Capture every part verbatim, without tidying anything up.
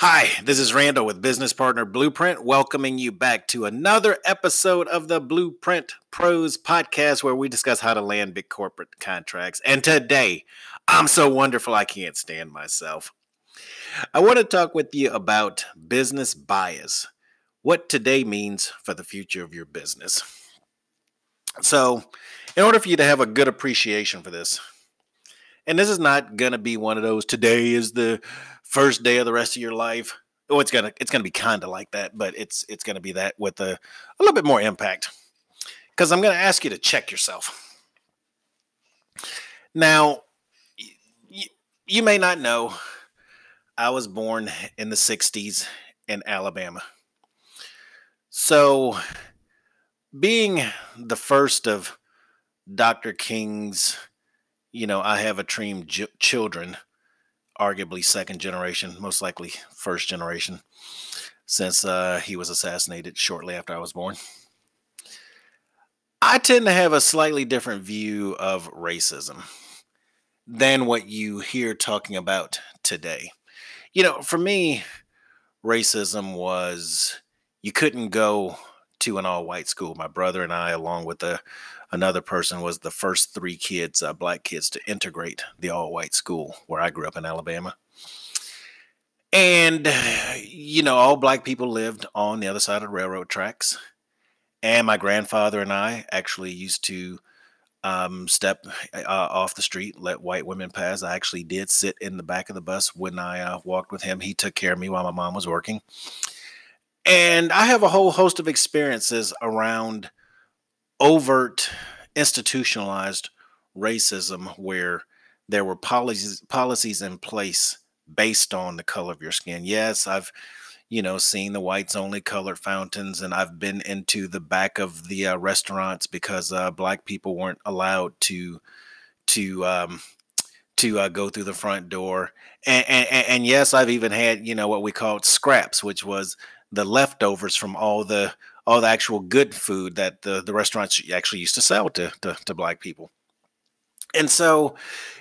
Hi, this is Randall with Business Partner Blueprint, welcoming you back to another episode of the Blueprint Pros Podcast, where we discuss how to land big corporate contracts. And today, I'm so wonderful I can't stand myself. I want to talk with you about business bias, what today means for the future of your business. So, in order for you to have a good appreciation for this, and this is not going to be one of those, today is the first day of the rest of your life. Oh, it's going to it's gonna be kind of like that, but it's it's going to be that with a, a little bit more impact, because I'm going to ask you to check yourself. Now, y- you may not know, I was born in the sixties in Alabama. So being the first of Doctor King's, you know, I have a dream j- children, arguably second generation, most likely first generation, since uh, he was assassinated shortly after I was born. I tend to have a slightly different view of racism than what you hear talking about today. You know, for me, racism was, you couldn't go to an all-white school. My brother and I, along with a Another person, was the first three kids, uh, black kids, to integrate the all-white school where I grew up in Alabama. And, you know, all black people lived on the other side of the railroad tracks. And my grandfather and I actually used to um, step uh, off the street, let white women pass. I actually did sit in the back of the bus when I uh, walked with him. He took care of me while my mom was working. And I have a whole host of experiences around overt, institutionalized racism, where there were policies policies in place based on the color of your skin. Yes, I've, you know, seen the whites only colored fountains, and I've been into the back of the uh, restaurants because uh, black people weren't allowed to to um, to uh, go through the front door. And, and, and yes, I've even had, you know, what we called scraps, which was the leftovers from all the all the actual good food that the, the restaurants actually used to sell to, to, to black people. And so,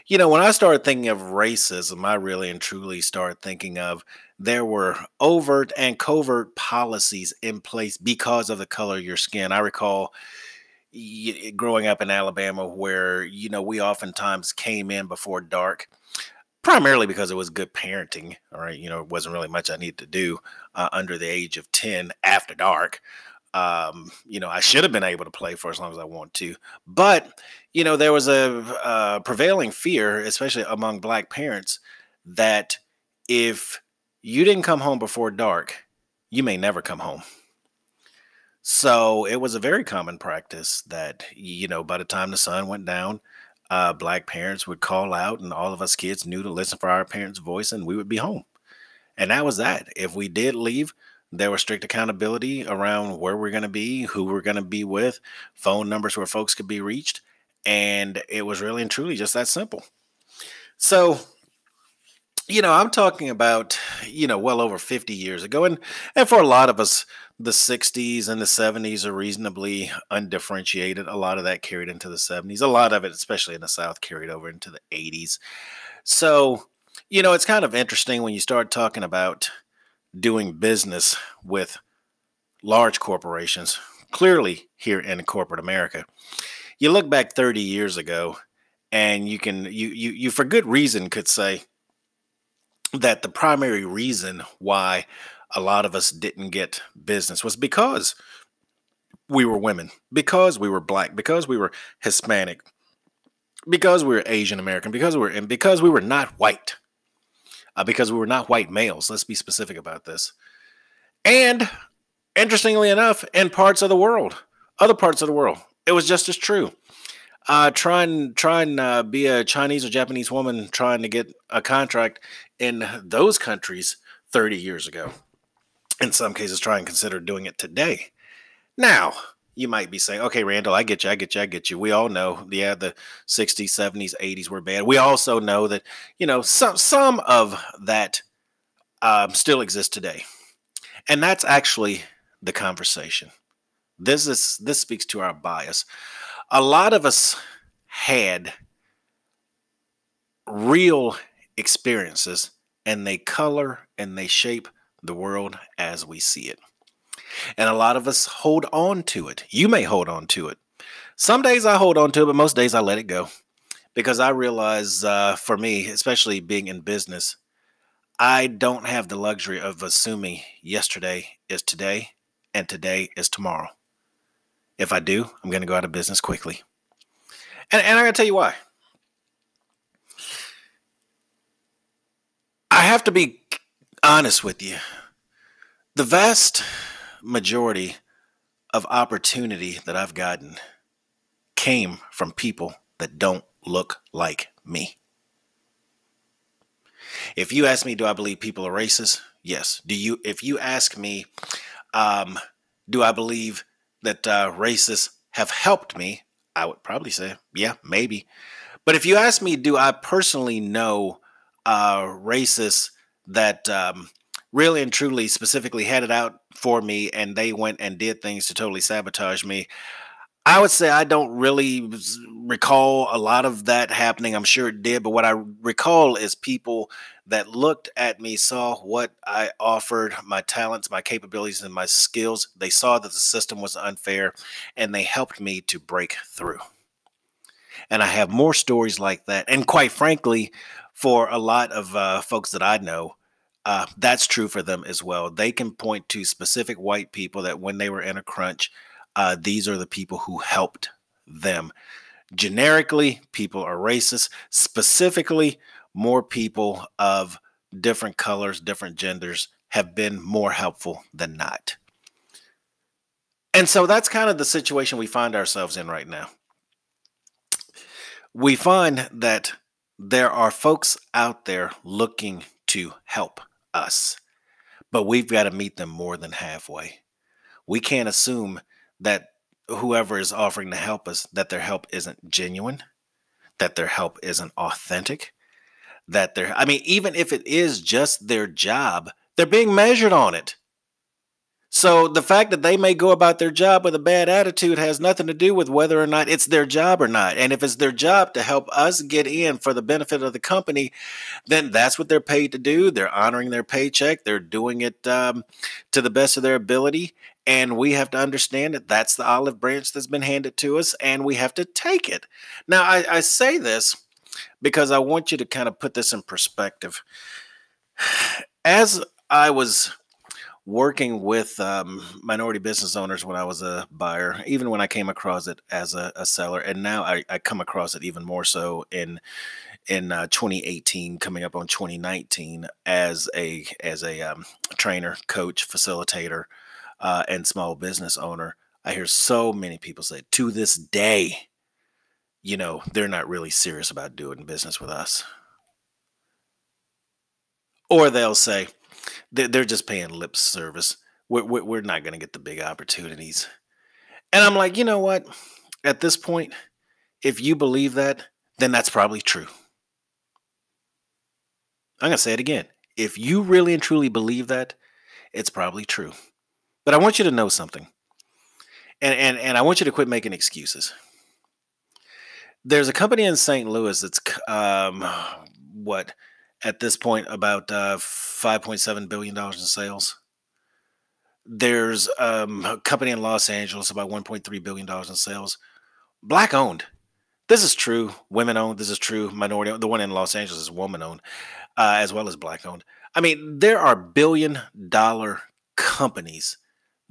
you know, when I started thinking of racism, I really and truly started thinking of, there were overt and covert policies in place because of the color of your skin. I recall growing up in Alabama where, you know, we oftentimes came in before dark, primarily because it was good parenting. All right. You know, it wasn't really much I needed to do uh, under the age of ten after dark. Um, you know, I should have been able to play for as long as I want to, but, you know, there was a uh, prevailing fear, especially among black parents, that if you didn't come home before dark, you may never come home. So it was a very common practice that, you know, by the time the sun went down, uh, black parents would call out, and all of us kids knew to listen for our parents' voice, and we would be home. And that was that. If we did leave, there was strict accountability around where we're going to be, who we're going to be with, phone numbers where folks could be reached. And it was really and truly just that simple. So, you know, I'm talking about, you know, well over fifty years ago. And, and for a lot of us, the sixties and the seventies are reasonably undifferentiated. A lot of that carried into the seventies. A lot of it, especially in the South, carried over into the eighties. So, you know, it's kind of interesting when you start talking about doing business with large corporations, clearly here in corporate America. You look back thirty years ago, and you can, you, you, you for good reason could say that the primary reason why a lot of us didn't get business was because we were women, because we were black, because we were Hispanic, because we were Asian American, because we were, and because we were not white. Uh, because we were not white males. Let's be specific about this. And interestingly enough, in parts of the world, other parts of the world, it was just as true. Uh, try and, try and uh, be a Chinese or Japanese woman trying to get a contract in those countries thirty years ago. In some cases, try and consider doing it today. Now, you might be saying, okay, Randall, I get you, I get you, I get you. We all know, yeah, the sixties, seventies, eighties were bad. We also know that, you know, some some of that um, still exists today. And that's actually the conversation. This is this speaks to our bias. A lot of us had real experiences and they color and they shape the world as we see it. And a lot of us hold on to it. You may hold on to it. Some days I hold on to it, but most days I let it go. Because I realize uh, for me, especially being in business, I don't have the luxury of assuming yesterday is today and today is tomorrow. If I do, I'm going to go out of business quickly. And, and I'm going to tell you why. I have to be honest with you. The vast majority of opportunity that I've gotten came from people that don't look like me. If you ask me, do I believe people are racist? Yes. Do you? If you ask me, um, do I believe that uh, racists have helped me? I would probably say, yeah, maybe. But if you ask me, do I personally know uh, racists that um, really and truly specifically had it out for me and they went and did things to totally sabotage me? I would say I don't really recall a lot of that happening. I'm sure it did. But what I recall is people that looked at me, saw what I offered, my talents, my capabilities, and my skills. They saw that the system was unfair, and they helped me to break through. And I have more stories like that. And quite frankly, for a lot of uh, folks that I know, uh, that's true for them as well. They can point to specific white people that when they were in a crunch, Uh, these are the people who helped them. Generically, people are racist. Specifically, more people of different colors, different genders have been more helpful than not. And so that's kind of the situation we find ourselves in right now. We find that there are folks out there looking to help us, but we've got to meet them more than halfway. We can't assume that whoever is offering to help us, that their help isn't genuine, that their help isn't authentic, that they're, I mean, even if it is just their job, they're being measured on it. So the fact that they may go about their job with a bad attitude has nothing to do with whether or not it's their job or not. And if it's their job to help us get in for the benefit of the company, then that's what they're paid to do. They're honoring their paycheck. They're doing it um, to the best of their ability. And we have to understand that that's the olive branch that's been handed to us, and we have to take it. Now, I, I say this because I want you to kind of put this in perspective. As I was working with um, minority business owners when I was a buyer, even when I came across it as a, a seller, and now I, I come across it even more so in in uh, twenty eighteen, coming up on twenty nineteen, as a as a um, trainer, coach, facilitator, Uh, and small business owner. I hear so many people say to this day, you know, they're not really serious about doing business with us. Or they'll say they're just paying lip service. We're, we're not going to get the big opportunities. And I'm like, you know what? At this point, if you believe that, then that's probably true. I'm going to say it again. If you really and truly believe that, it's probably true. But I want you to know something, and, and, and I want you to quit making excuses. There's a company in Saint Louis that's, um, what, at this point, about uh, five point seven billion dollars in sales. There's um, a company in Los Angeles, about one point three billion dollars in sales. Black owned. This is true. Women owned. This is true. Minority owned. The one in Los Angeles is woman owned, uh, as well as black owned. I mean, there are billion dollar companies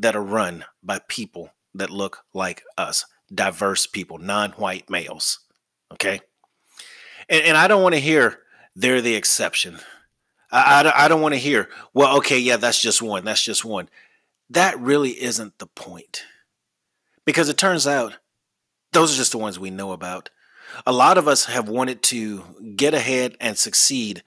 that are run by people that look like us, diverse people, non-white males, okay? And, and I don't want to hear, they're the exception. I, I, I don't want to hear, well, okay, yeah, that's just one, that's just one. That really isn't the point. Because it turns out, those are just the ones we know about. A lot of us have wanted to get ahead and succeed,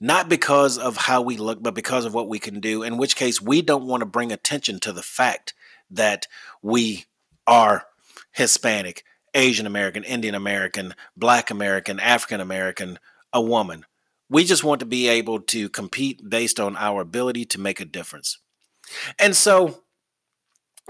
not because of how we look, but because of what we can do, in which case we don't want to bring attention to the fact that we are Hispanic, Asian American, Indian American, Black American, African American, a woman. We just want to be able to compete based on our ability to make a difference. And so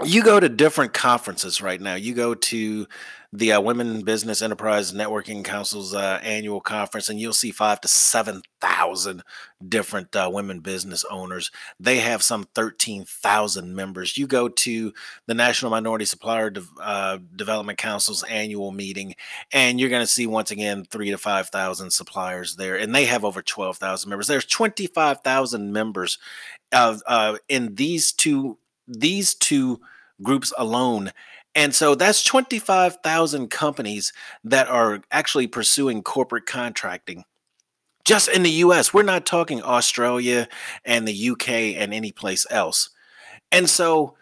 you go to different conferences right now. You go to the uh, Women Business Enterprise Networking Council's uh, annual conference, and you'll see five to seven thousand different uh, women business owners. They have some thirteen thousand members. You go to the National Minority Supplier De- uh, Development Council's annual meeting, and you're going to see once again three to five thousand suppliers there, and they have over twelve thousand members. There's twenty five thousand members of uh, in these two these two groups alone. And so that's twenty-five thousand companies that are actually pursuing corporate contracting just in the U S. We're not talking Australia and the U K and any place else. And so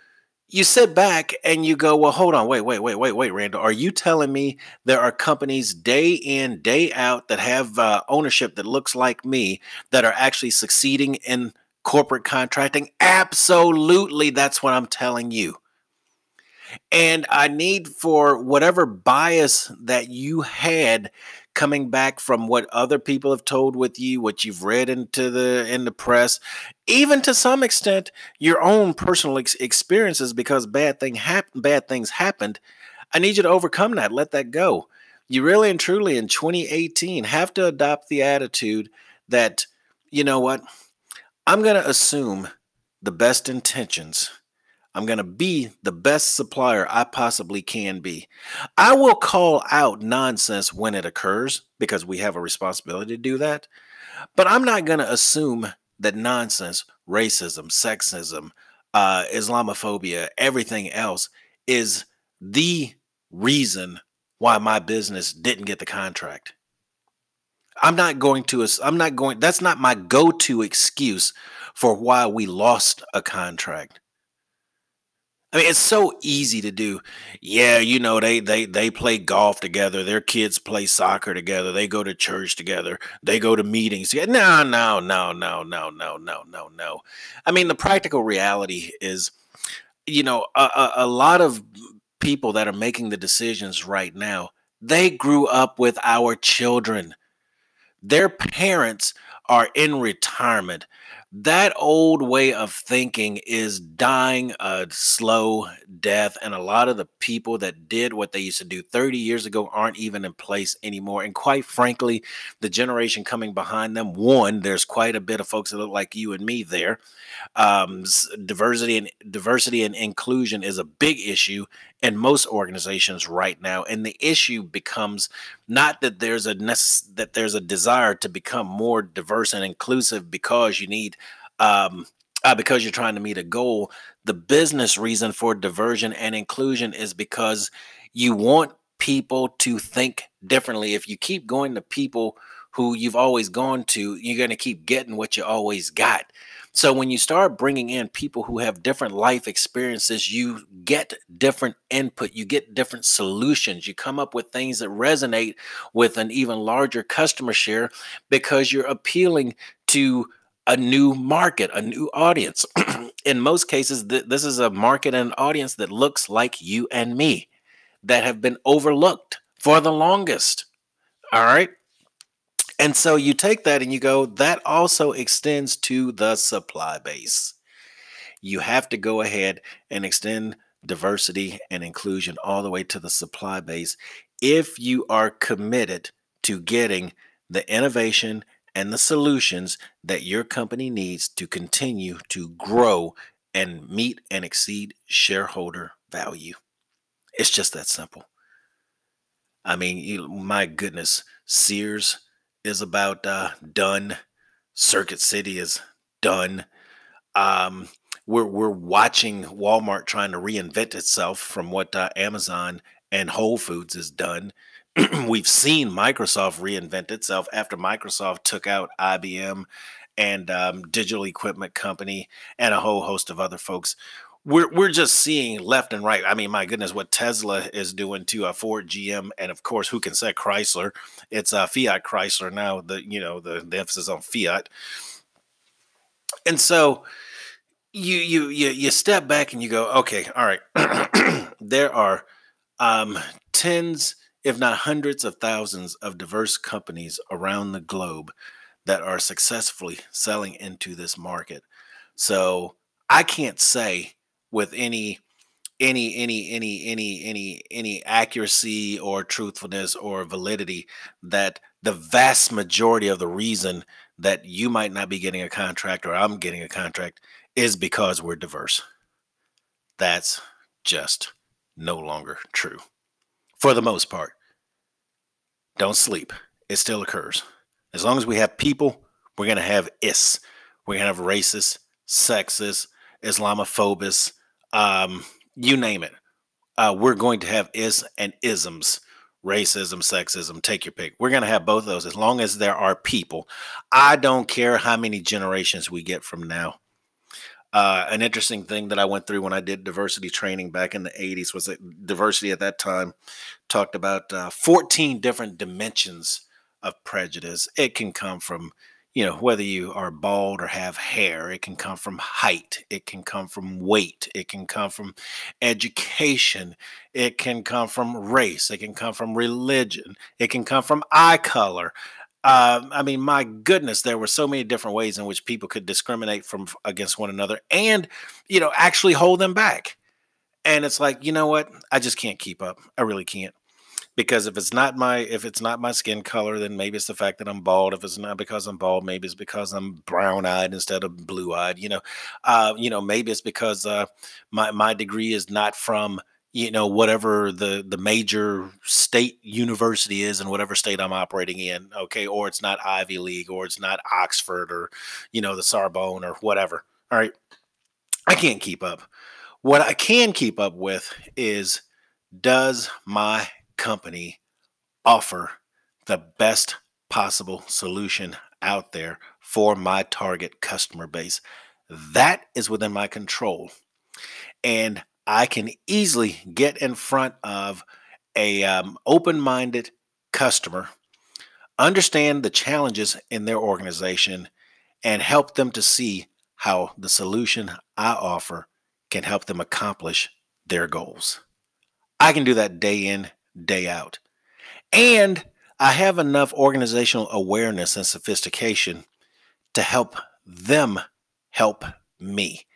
you sit back and you go, well, hold on, wait, wait, wait, wait, wait, Randall. Are you telling me there are companies day in, day out that have uh, ownership that looks like me that are actually succeeding in corporate contracting? Absolutely. That's what I'm telling you. And I need for whatever bias that you had coming back from what other people have told with you, what you've read into the in the press, even to some extent, your own personal ex- experiences, because bad thing hap- bad things happened. I need you to overcome that. Let that go. You really and truly in twenty eighteen have to adopt the attitude that, you know what, I'm going to assume the best intentions. I'm going to be the best supplier I possibly can be. I will call out nonsense when it occurs because we have a responsibility to do that. But I'm not going to assume that nonsense, racism, sexism, uh, Islamophobia, everything else is the reason why my business didn't get the contract. I'm not going to, I'm not going, that's not my go-to excuse for why we lost a contract. I mean, it's so easy to do. Yeah, you know, they they they play golf together. Their kids play soccer together. They go to church together. They go to meetings together. No, no, no, no, no, no, no, no, no. I mean, the practical reality is, you know, a, a, a lot of people that are making the decisions right now, they grew up with our children. Their parents are in retirement. That old way of thinking is dying a slow death. And a lot of the people that did what they used to do thirty years ago aren't even in place anymore. And quite frankly, the generation coming behind them, one, there's quite a bit of folks that look like you and me there. Um, diversity and diversity and inclusion is a big issue in most organizations right now. And the issue becomes not that there's a necess- that there's a desire to become more diverse and inclusive because you need Um, uh, because you're trying to meet a goal. The business reason for diversion and inclusion is because you want people to think differently. If you keep going to people who you've always gone to, you're going to keep getting what you always got. So when you start bringing in people who have different life experiences, you get different input, you get different solutions, you come up with things that resonate with an even larger customer share because you're appealing to a new market, a new audience. In most cases, th- this is a market and an audience that looks like you and me that have been overlooked for the longest. All right. And so you take that and you go, that also extends to the supply base. You have to go ahead and extend diversity and inclusion all the way to the supply base if you are committed to getting the innovation and the solutions that your company needs to continue to grow and meet and exceed shareholder value. It's just that simple. I mean, you, my goodness, Sears is about uh, done. Circuit City is done. Um, we're we're watching Walmart trying to reinvent itself from what uh, Amazon and Whole Foods is done. We've seen Microsoft reinvent itself after Microsoft took out I B M and um, Digital Equipment Company and a whole host of other folks. We're we're just seeing left and right. I mean, my goodness, what Tesla is doing to uh, Ford, G M, and of course, who can say Chrysler? It's uh, Fiat Chrysler now. The you know the, the emphasis on Fiat, and so you you you you step back and you go, okay, all right. There are um, tens, if not hundreds of thousands of diverse companies around the globe that are successfully selling into this market. So I can't say with any any, any, any, any, any, any accuracy or truthfulness or validity that the vast majority of the reason that you might not be getting a contract or I'm getting a contract is because we're diverse. That's just no longer true. For the most part, don't sleep. It still occurs. As long as we have people, we're going to have is. We're going to have racist, sexist, Islamophobic, um, you name it. Uh, we're going to have is and isms, racism, sexism, take your pick. We're going to have both of those as long as there are people. I don't care how many generations we get from now. Uh, an interesting thing that I went through when I did diversity training back in the eighties was that diversity at that time talked about uh, fourteen different dimensions of prejudice. It can come from, you know, whether you are bald or have hair. It can come from height. It can come from weight. It can come from education. It can come from race. It can come from religion. It can come from eye color. Uh, I mean, my goodness, there were so many different ways in which people could discriminate from against one another and, you know, actually hold them back. And it's like, you know what? I just can't keep up. I really can't. Because if it's not my if it's not my skin color, then maybe it's the fact that I'm bald. If it's not because I'm bald, maybe it's because I'm brown eyed instead of blue eyed. You know, uh, you know, maybe it's because uh, my my degree is not from, you know, whatever the, the major state university is in whatever state I'm operating in, okay, or it's not Ivy League, or it's not Oxford, or, you know, the Sorbonne, or whatever, all right? I can't keep up. What I can keep up with is, does my company offer the best possible solution out there for my target customer base? That is within my control. And I can easily get in front of a um, open-minded customer, understand the challenges in their organization, and help them to see how the solution I offer can help them accomplish their goals. I can do that day in, day out. And I have enough organizational awareness and sophistication to help them help me.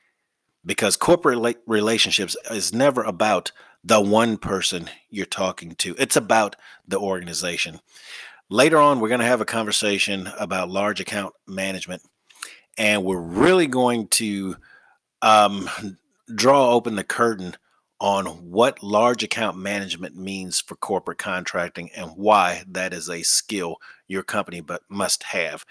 Because corporate relationships is never about the one person you're talking to. It's about the organization. Later on, we're going to have a conversation about large account management. And we're really going to um, draw open the curtain on what large account management means for corporate contracting and why that is a skill your company but must have.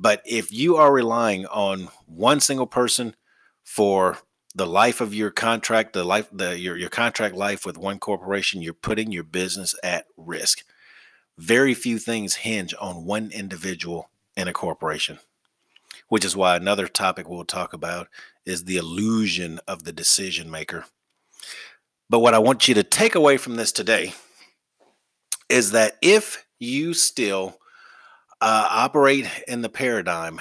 But if you are relying on one single person for the life of your contract, the life, the your your contract life with one corporation, you're putting your business at risk. Very few things hinge on one individual in a corporation, which is why another topic we'll talk about is the illusion of the decision maker. But what I want you to take away from this today is that if you still uh, operate in the paradigm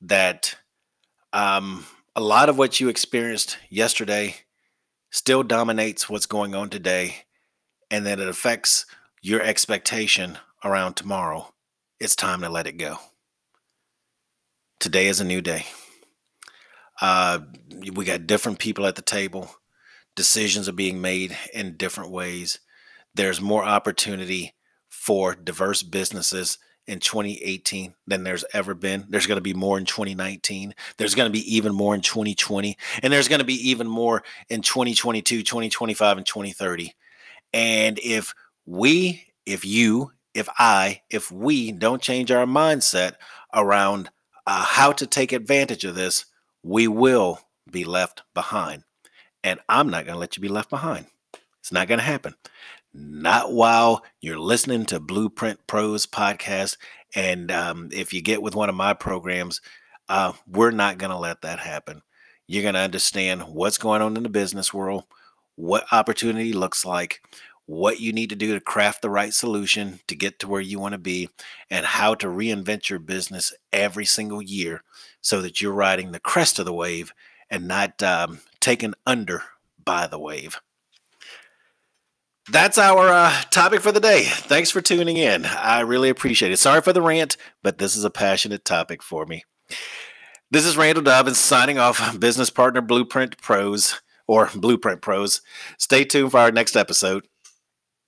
that um, a lot of what you experienced yesterday still dominates what's going on today, and that it affects your expectation around tomorrow, it's time to let it go. Today is a new day. Uh, we got different people at the table. Decisions are being made in different ways. There's more opportunity for diverse businesses in twenty eighteen than there's ever been. There's going to be more in twenty nineteen. There's going to be even more in twenty twenty. And there's going to be even more in twenty twenty-two, twenty twenty-five, and twenty thirty. And if we, if you, if I, if we don't change our mindset around uh, how to take advantage of this, we will be left behind. And I'm not going to let you be left behind. It's not going to happen. Not while you're listening to Blueprint Pros Podcast. And um, if you get with one of my programs, uh, we're not going to let that happen. You're going to understand what's going on in the business world, what opportunity looks like, what you need to do to craft the right solution to get to where you want to be, and how to reinvent your business every single year so that you're riding the crest of the wave and not um, taken under by the wave. That's our uh, topic for the day. Thanks for tuning in. I really appreciate it. Sorry for the rant, but this is a passionate topic for me. This is Randall Dobbins signing off Business Partner Blueprint Pros or Blueprint Pros. Stay tuned for our next episode.